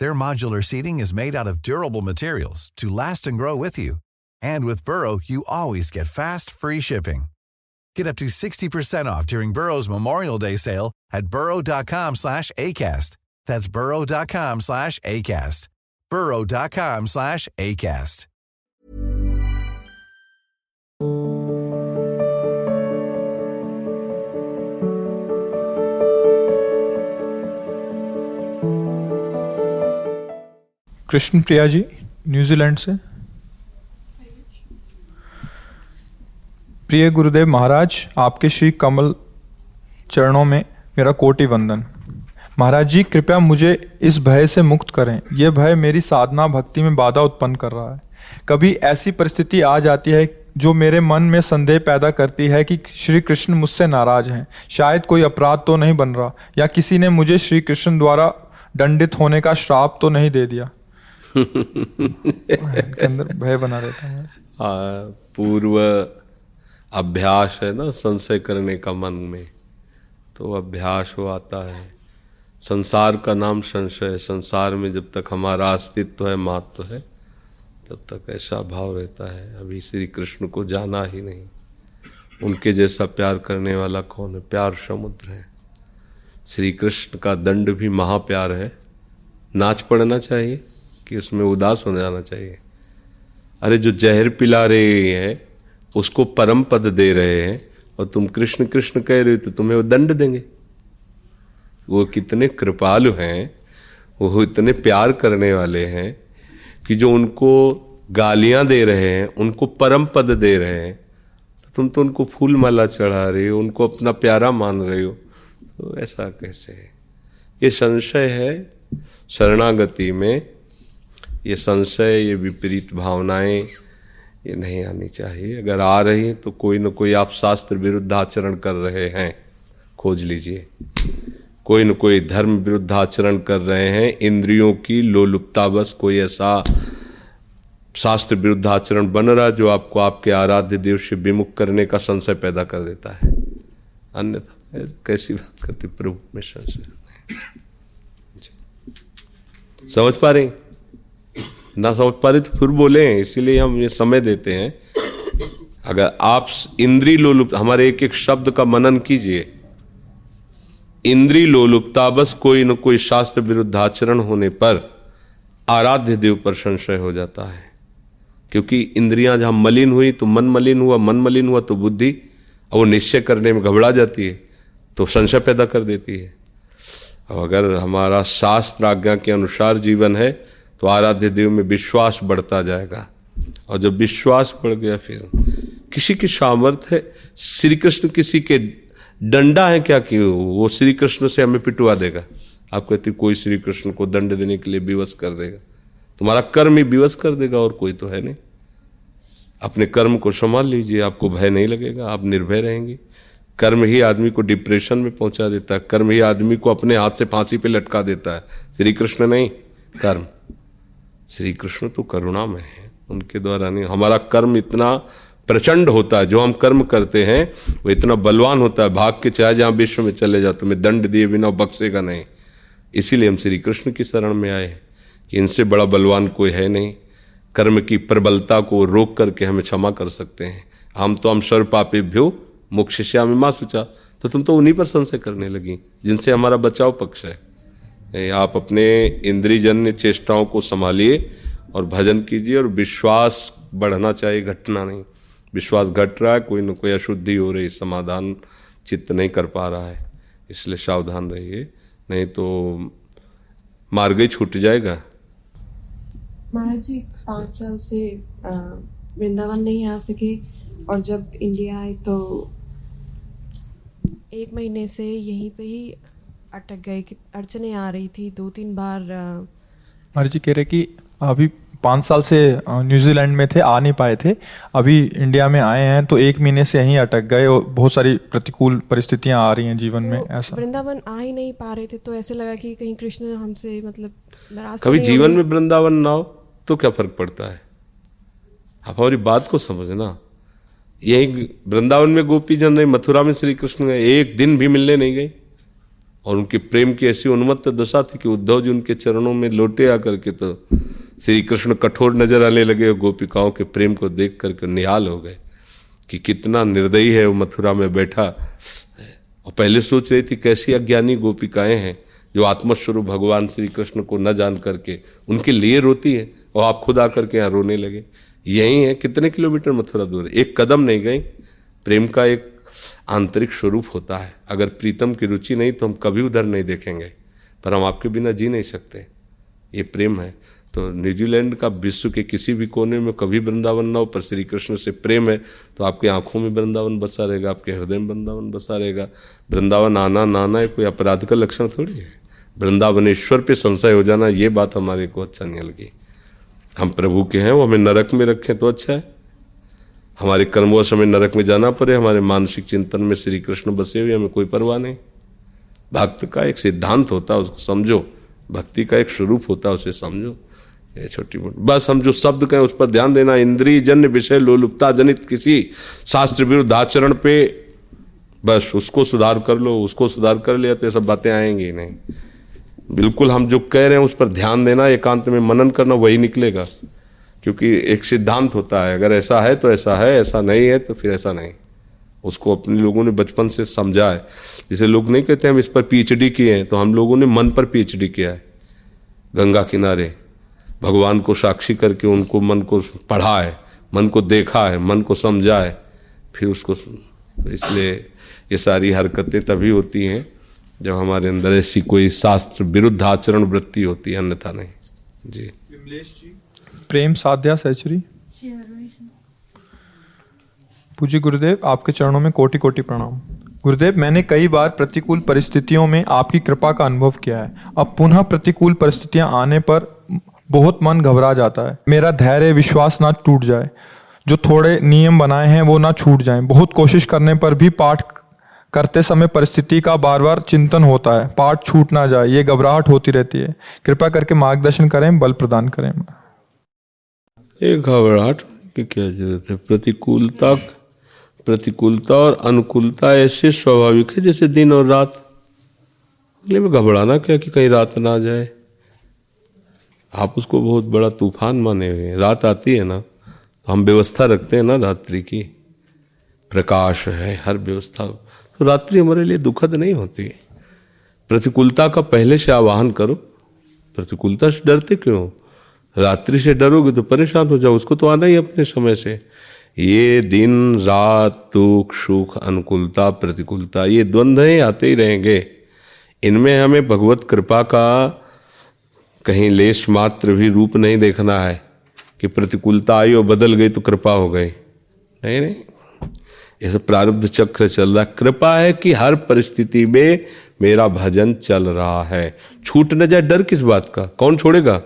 Their modular seating is made out of durable materials to last and grow with you. And with Burrow, you always get fast, free shipping. Get up to 60% off during Burrow's Memorial Day sale at burrow.com/ACAST. That's burrow.com/ACAST. burrow.com/ACAST. Krishna Priya ji New Zealand से। प्रिय गुरुदेव महाराज, आपके श्री कमल चरणों में मेरा कोटि वंदन। महाराज जी, कृपया मुझे इस भय से मुक्त करें। यह भय मेरी साधना भक्ति में बाधा उत्पन्न कर रहा है। कभी ऐसी परिस्थिति आ जाती है जो मेरे मन में संदेह पैदा करती है कि श्री कृष्ण मुझसे नाराज हैं, शायद कोई अपराध तो नहीं बन रहा, या किसी ने मुझे श्री कृष्ण द्वारा दंडित होने का श्राप तो नहीं दे दिया। अंदर भय बना रहता है। पूर्व अभ्यास है ना, संशय करने का मन में, तो अभ्यास हो आता है। संसार का नाम संशय। संसार में जब तक हमारा अस्तित्व है, महत्व है, तब तक ऐसा भाव रहता है। अभी श्री कृष्ण को जाना ही नहीं। उनके जैसा प्यार करने वाला कौन है? प्यार समुद्र है। श्री कृष्ण का दंड भी महाप्यार है। नाच पड़ना चाहिए कि उसमें उदास हो जाना चाहिए? अरे, जो जहर पिला रहे हैं उसको परम पद दे रहे हैं और तुम कृष्ण कृष्ण कह रहे हो, तो तुम्हें वो दंड देंगे। वो कितने कृपालु हैं, वो इतने प्यार करने वाले हैं कि जो उनको गालियां दे रहे हैं, उनको परम पद दे रहे हैं, तुम तो उनको फूल माला चढ़ा रहे हो, उनको अपना प्यारा मान रहे हो। तो ऐसा कैसे है? ये संशय है शरणागति में। ये संशय, ये विपरीत भावनाएं, ये नहीं आनी चाहिए। अगर आ रही हैं तो कोई न कोई आप शास्त्र विरुद्ध आचरण कर रहे हैं, खोज लीजिए। कोई न कोई धर्म विरुद्ध आचरण कर रहे हैं। इंद्रियों की लोलुपतावश कोई ऐसा शास्त्र विरुद्ध आचरण बन रहा जो आपको आपके आराध्य देव से विमुख करने का संशय पैदा कर देता है। अन्यथा कैसी बात करते प्रभु में संशय। समझ पा रहे ना समझ पा रहे तो फिर बोले, इसीलिए हम ये समय देते हैं। अगर आप इंद्री लोलुप, हमारे एक एक शब्द का मनन कीजिए। इंद्री लोलुपता बस कोई न कोई शास्त्र विरुद्ध आचरण होने पर आराध्य देव पर संशय हो जाता है, क्योंकि इंद्रियां जहां मलिन हुई तो मन मलिन हुआ, मन मलिन हुआ तो बुद्धि, और वो निश्चय करने में घबरा जाती है तो संशय पैदा कर देती है। और अगर हमारा शास्त्र आज्ञा के अनुसार जीवन है तो आराध्य देव में विश्वास बढ़ता जाएगा, और जब विश्वास बढ़ गया फिर किसी की सामर्थ्य है। श्री कृष्ण किसी के डंडा है क्या कि वो श्री कृष्ण से हमें पिटवा देगा? आप कहते कोई श्री कृष्ण को दंड देने के लिए विवश कर देगा? तुम्हारा कर्म ही विवश कर देगा, और कोई तो है नहीं। अपने कर्म को संभाल लीजिए, आपको भय नहीं लगेगा, आप निर्भय रहेंगे। कर्म ही आदमी को डिप्रेशन में पहुंचा देता है, कर्म ही आदमी को अपने हाथ से फांसी पे लटका देता है। श्री कृष्ण नहीं, कर्म। श्री कृष्ण तो करुणामय है, उनके द्वारा नहीं। हमारा कर्म इतना प्रचंड होता है, जो हम कर्म करते हैं वो इतना बलवान होता है, भाग के चाहे जहाँ विश्व में चले जाओ, तुम्हें दंड दिए बिना बख्शेगा नहीं। इसीलिए हम श्री कृष्ण की शरण में आए हैं कि इनसे बड़ा बलवान कोई है नहीं। कर्म की प्रबलता को रोक करके हमें क्षमा कर सकते हैं। हम तो हम सर्व पापेभ्यो मोक्षयिष्यामि मां शुचः। तो तुम तो उन्हीं पर संशय करने लगी जिनसे हमारा बचाव पक्ष है। आप अपने इंद्रियजन्य चेष्टाओं को संभालिए और भजन कीजिए और विश्वास बढ़ना चाहिए, घटना नहीं। विश्वास घट रहा है, कोई न कोई अशुद्धि हो रही, समाधान चित्त नहीं कर पा रहा है, इसलिए सावधान रहिए, नहीं तो मार्ग ही छूट जाएगा। महाराज जी 5 साल से वृंदावन नहीं आ सके और जब इंडिया आए तो 1 महीने से यहीं पे ही अटक गए कि अड़चने आ रही थी 2-3 बार। महाराज जी कह रहे कि अभी 5 साल से न्यूजीलैंड में थे, आ नहीं पाए थे, अभी इंडिया में आए हैं तो 1 महीने से यहीं अटक गए और बहुत सारी प्रतिकूल परिस्थितियां आ रही हैं जीवन में। ऐसा वृंदावन आ ही नहीं पा रहे थे तो ऐसे लगा कि कहीं कृष्ण हमसे मतलब नाराज। कभी जीवन में वृंदावन ना हो तो क्या फर्क पड़ता है, आप हमारी बात को समझना। यही वृंदावन में गोपी जन रहे, मथुरा में श्री कृष्ण गए, 1 दिन भी मिलने नहीं गए और उनके प्रेम की ऐसी उन्मत्त दशा थी कि उद्धव जी उनके चरणों में लौटे आकर के तो श्री कृष्ण कठोर नजर आने लगे और गोपिकाओं के प्रेम को देख करके निहाल हो गए कि कितना निर्दयी है वो मथुरा में बैठा। और पहले सोच रही थी कैसी अज्ञानी गोपिकाएं हैं जो आत्मस्वरूप भगवान श्री कृष्ण को न जान करके उनके लिए रोती है और आप खुद आकर के यहाँ रोने लगे। यही है, कितने किलोमीटर मथुरा दूर, 1 कदम नहीं गई। प्रेम का एक आंतरिक स्वरूप होता है, अगर प्रीतम की रुचि नहीं तो हम कभी उधर नहीं देखेंगे, पर हम आपके बिना जी नहीं सकते, ये प्रेम है। तो न्यूजीलैंड का विश्व के किसी भी कोने में कभी वृंदावन ना हो पर श्री कृष्ण से प्रेम है तो आपकी आंखों में वृंदावन बसा रहेगा, आपके हृदय में वृंदावन बसा रहेगा। वृंदावन आना नाना कोई अपराध का लक्षण थोड़ी है। वृंदावनेश्वर पे संशय हो जाना, ये बात हमारे को अच्छा नहीं लगी। हम प्रभु के हैं, वो हमें नरक में रखें तो अच्छा है, हमारे कर्मवश हमें नरक में जाना पड़े, हमारे मानसिक चिंतन में श्री कृष्ण बसे हुए, हमें कोई परवाह नहीं। भक्त का एक सिद्धांत होता है, उसको समझो, भक्ति का एक स्वरूप होता है, उसे समझो। ये छोटी मोटी बस हम जो शब्द कहें उस पर ध्यान देना। इंद्रिय जन्य विषय लोलुपता जनित किसी शास्त्र विरुद्ध आचरण पे बस उसको सुधार कर लो, उसको सुधार कर लिया तो ये सब बातें आएंगी नहीं। बिल्कुल हम जो कह रहे हैं उस पर ध्यान देना, एकांत में मनन करना, वही निकलेगा। क्योंकि एक सिद्धांत होता है, अगर ऐसा है तो ऐसा है, ऐसा नहीं है तो फिर ऐसा नहीं। उसको अपने लोगों ने बचपन से समझा है, जिसे लोग नहीं कहते हम इस पर पीएचडी किए हैं, तो हम लोगों ने मन पर पीएचडी किया है। गंगा किनारे भगवान को साक्षी करके उनको मन को पढ़ा है, मन को देखा है, मन को समझा है, फिर उसको। तो इसलिए ये सारी हरकतें तभी होती हैं जब हमारे अंदर ऐसी कोई शास्त्र विरुद्ध आचरण वृत्ति होती है, अन्यथा नहीं। जी विमलेश जी प्रेम साध्या सहचरी। पूज्य गुरुदेव आपके चरणों में कोटि कोटि प्रणाम। गुरुदेव मैंने कई बार प्रतिकूल परिस्थितियों में आपकी कृपा का अनुभव किया है, अब पुनः प्रतिकूल परिस्थितियां आने पर बहुत मन घबरा जाता है। मेरा धैर्य विश्वास ना टूट जाए, जो थोड़े नियम बनाए हैं वो ना छूट जाएं। बहुत कोशिश करने पर भी पाठ करते समय परिस्थिति का बार बार चिंतन होता है, पाठ छूट ना जाए, ये घबराहट होती रहती है। कृपा करके मार्गदर्शन करें, बल प्रदान करें। ये घबराहट की क्या जरूरत है। प्रतिकूलता और अनुकूलता ऐसे स्वाभाविक है जैसे दिन और रात। घबराना क्या कि कहीं रात ना जाए, आप उसको बहुत बड़ा तूफान माने हुए हैं। रात आती है ना तो हम व्यवस्था रखते हैं ना, रात्रि की प्रकाश है हर व्यवस्था, तो रात्रि हमारे लिए दुखद नहीं होती। प्रतिकूलता का पहले से आवाहन करो, प्रतिकूलता से डरते क्यों, रात्रि से डरोगे तो परेशान हो जाओ, उसको तो आना ही अपने समय से। ये दिन रात, दुख सुख, अनुकूलता प्रतिकूलता, ये द्वंद्व ही आते ही रहेंगे। इनमें हमें भगवत कृपा का कहीं लेश मात्र भी रूप नहीं देखना है कि प्रतिकूलता आई और बदल गई तो कृपा हो गई, नहीं। ये सब प्रारब्ध चक्र चल रहा है। कृपा है कि हर परिस्थिति में मेरा भजन चल रहा है, छूट न जाए। डर किस बात का, कौन छोड़ेगा,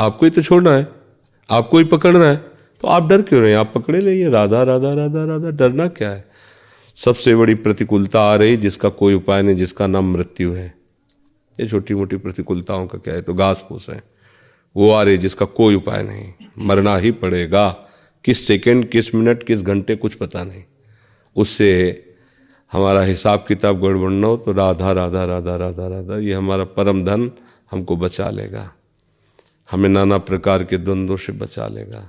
आपको ही तो छोड़ना है, आपको ही पकड़ना है, तो आप डर क्यों रहे, आप पकड़े रहिए। राधा राधा राधा राधा, डरना क्या है। सबसे बड़ी प्रतिकूलता आ रही जिसका कोई उपाय नहीं, जिसका नाम मृत्यु है। ये छोटी मोटी प्रतिकूलताओं का क्या है, तो घास फूस है। वो आ रही जिसका कोई उपाय नहीं, मरना ही पड़ेगा, किस सेकेंड किस मिनट किस घंटे कुछ पता नहीं। उससे हमारा हिसाब किताब गड़बड़ न हो तो राधा राधा राधा राधा राधा, ये हमारा परम धन हमको बचा लेगा, हमें नाना प्रकार के द्वंद्वों से बचा लेगा।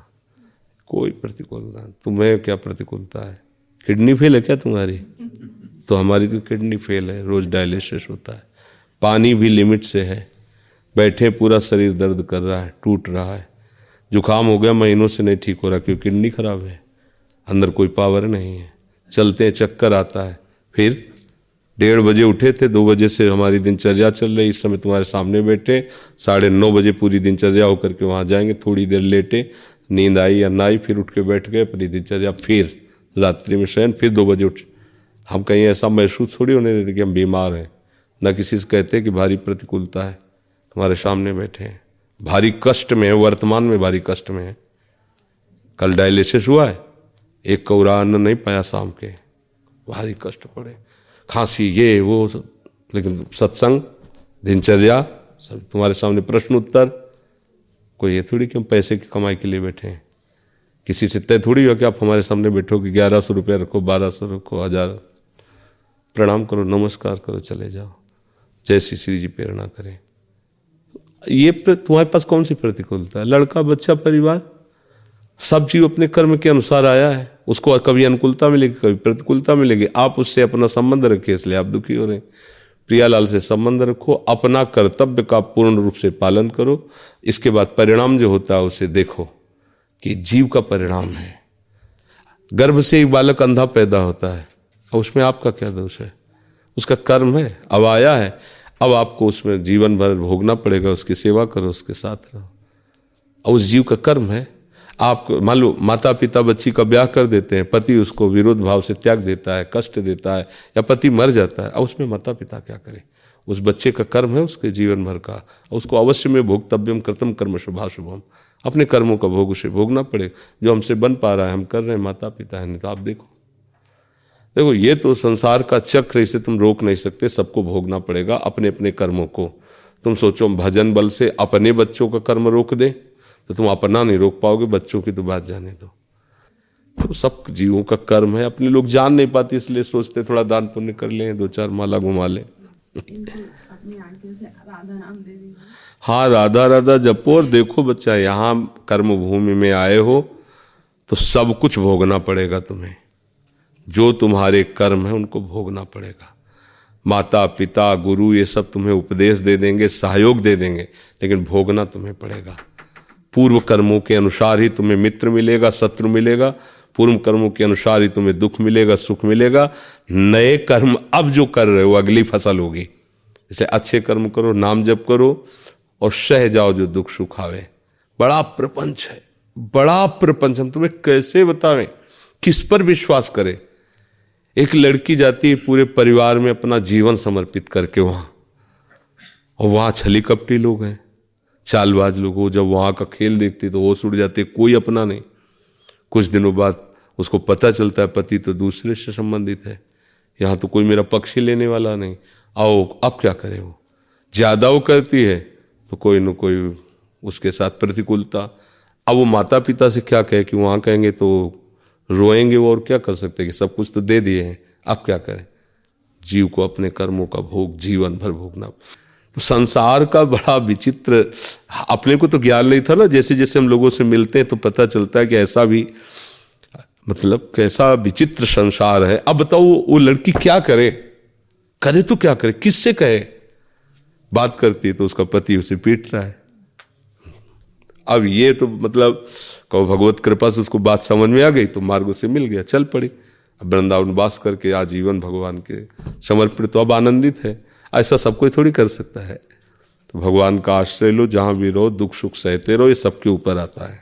कोई प्रतिकूलता, तुम्हें क्या प्रतिकूलता है, किडनी फेल है क्या तुम्हारी, तो हमारी तो किडनी फेल है, रोज डायलिसिस होता है, पानी भी लिमिट से है, बैठे पूरा शरीर दर्द कर रहा है, टूट रहा है, जुकाम हो गया, महीनों से नहीं ठीक हो रहा क्योंकि किडनी खराब है, अंदर कोई पावर नहीं है, चलते चक्कर आता है। फिर 1:30 बजे उठे थे, 2 बजे से हमारी दिनचर्या चल रही, इस समय तुम्हारे सामने बैठे, 9:30 बजे पूरी दिनचर्या होकर के वहाँ जाएंगे, थोड़ी देर लेटे, नींद आई या ना आई, फिर उठ के बैठ गए, अपनी दिनचर्या, फिर रात्रि में शयन, फिर 2 बजे उठ। हम कहीं ऐसा महसूस थोड़ी होने देते कि हम बीमार हैं, ना किसी से कहते कि भारी प्रतिकूलता है, हमारे सामने बैठे हैं, भारी कष्ट में है, वर्तमान में भारी कष्ट में है। कल डायलिसिस हुआ है, 1 कौरा अन्न नहीं पाया शाम के, भारी कष्ट पड़े, खांसी ये वो सब। लेकिन सत्संग, दिनचर्या, सब तुम्हारे सामने प्रश्न उत्तर। कोई ये थोड़ी कि हम पैसे की कमाई के लिए बैठे हैं, किसी से तय थोड़ी हो कि आप हमारे सामने बैठो कि 1100 रुपये रखो, 1200 रखो, 1000, प्रणाम करो, नमस्कार करो, चले जाओ, जैसी श्री जी प्रेरणा करें। ये तुम्हारे पास कौन सी प्रतिकूलता है? लड़का, बच्चा, परिवार, सब जीव अपने कर्म के अनुसार आया है, उसको कभी अनुकूलता मिलेगी, कभी प्रतिकूलता मिलेगी। आप उससे अपना संबंध रखिए, इसलिए आप दुखी हो रहे हैं। प्रियालाल से संबंध रखो, अपना कर्तव्य का पूर्ण रूप से पालन करो, इसके बाद परिणाम जो होता है उसे देखो कि जीव का परिणाम है। गर्भ से एक बालक अंधा पैदा होता है, और उसमें आपका क्या दोष है? उसका कर्म है, अब आया है, अब आपको उसमें जीवन भर भोगना पड़ेगा, उसकी सेवा करो, उसके साथ रहो, और उस जीव का कर्म है। आप मान लो माता पिता बच्ची का ब्याह कर देते हैं, पति उसको विरोध भाव से त्याग देता है, कष्ट देता है, या पति मर जाता है, और उसमें माता पिता क्या करें? उस बच्चे का कर्म है उसके जीवन भर का, और उसको अवश्य में भोक्तव्यम कृतम कर्म शुभाशुभम, अपने कर्मों का भोग उसे भोगना पड़ेगा। जो हमसे बन पा रहा है हम कर रहे हैं, माता पिता है, नहीं तो आप देखो ये तो संसार का चक्र, इसे तुम रोक नहीं सकते, सबको भोगना पड़ेगा अपने अपने कर्मों को। तुम सोचो भजन बल से अपने बच्चों का कर्म रोक दे तो तुम अपना नहीं रोक पाओगे, बच्चों की तो बात जाने दो। तो सब जीवों का कर्म है, अपने लोग जान नहीं पाते, इसलिए सोचते थोड़ा दान पुण्य कर लें, 2-4 माला घुमा लें। हाँ, राधा राधा जपो और देखो बच्चा, यहाँ कर्म भूमि में आए हो तो सब कुछ भोगना पड़ेगा तुम्हें, जो तुम्हारे कर्म है उनको भोगना पड़ेगा। माता पिता गुरु ये सब तुम्हें उपदेश दे देंगे, सहयोग दे देंगे, लेकिन भोगना तुम्हें पड़ेगा। पूर्व कर्मों के अनुसार ही तुम्हें मित्र मिलेगा, शत्रु मिलेगा, पूर्व कर्मों के अनुसार ही तुम्हें दुख मिलेगा, सुख मिलेगा। नए कर्म अब जो कर रहे हो अगली फसल होगी, इसे अच्छे कर्म करो, नाम जप करो और सह जाओ जो दुख सुख आवे। बड़ा प्रपंच है, बड़ा प्रपंच, हम तुम्हें कैसे बतावें, किस पर विश्वास करें। एक लड़की जाती है पूरे परिवार में अपना जीवन समर्पित करके वहाँ, और वहाँ छली कपटी लोग हैं, चालबाज लोगों, जब वहाँ का खेल देखते तो होश उड़ जाते, कोई अपना नहीं। कुछ दिनों बाद उसको पता चलता है पति तो दूसरे से संबंधित है, यहाँ तो कोई मेरा पक्ष ही लेने वाला नहीं। आओ अब क्या करे, वो ज़्यादा वो करती है तो कोई न कोई उसके साथ प्रतिकूलता। अब वो माता पिता से क्या कहे कि वहाँ कहेंगे तो रोएंगे वो, और क्या कर सकते कि सब कुछ तो दे दिए हैं, अब क्या करें। जीव को अपने कर्मों का भोग जीवन भर भोगना। तो संसार का बड़ा विचित्र, अपने को तो ज्ञान नहीं था ना, जैसे जैसे हम लोगों से मिलते हैं तो पता चलता है कि ऐसा भी मतलब कैसा विचित्र संसार है। अब बताओ वो लड़की क्या करे तो क्या करे, किससे कहे? बात करती है तो उसका पति उसे पीटता है। अब ये तो मतलब कहो भगवत कृपा से उसको बात समझ में आ गई तो मार्गों से मिल गया, चल पड़ी। अब वृंदावन वास करके आजीवन भगवान के समर्पित, तो अब आनंदित है। ऐसा सब कोई थोड़ी कर सकता है। तो भगवान का आश्रय लो, जहां भी रहो, दुख सुख सहते रहो, ये सबके ऊपर आता है।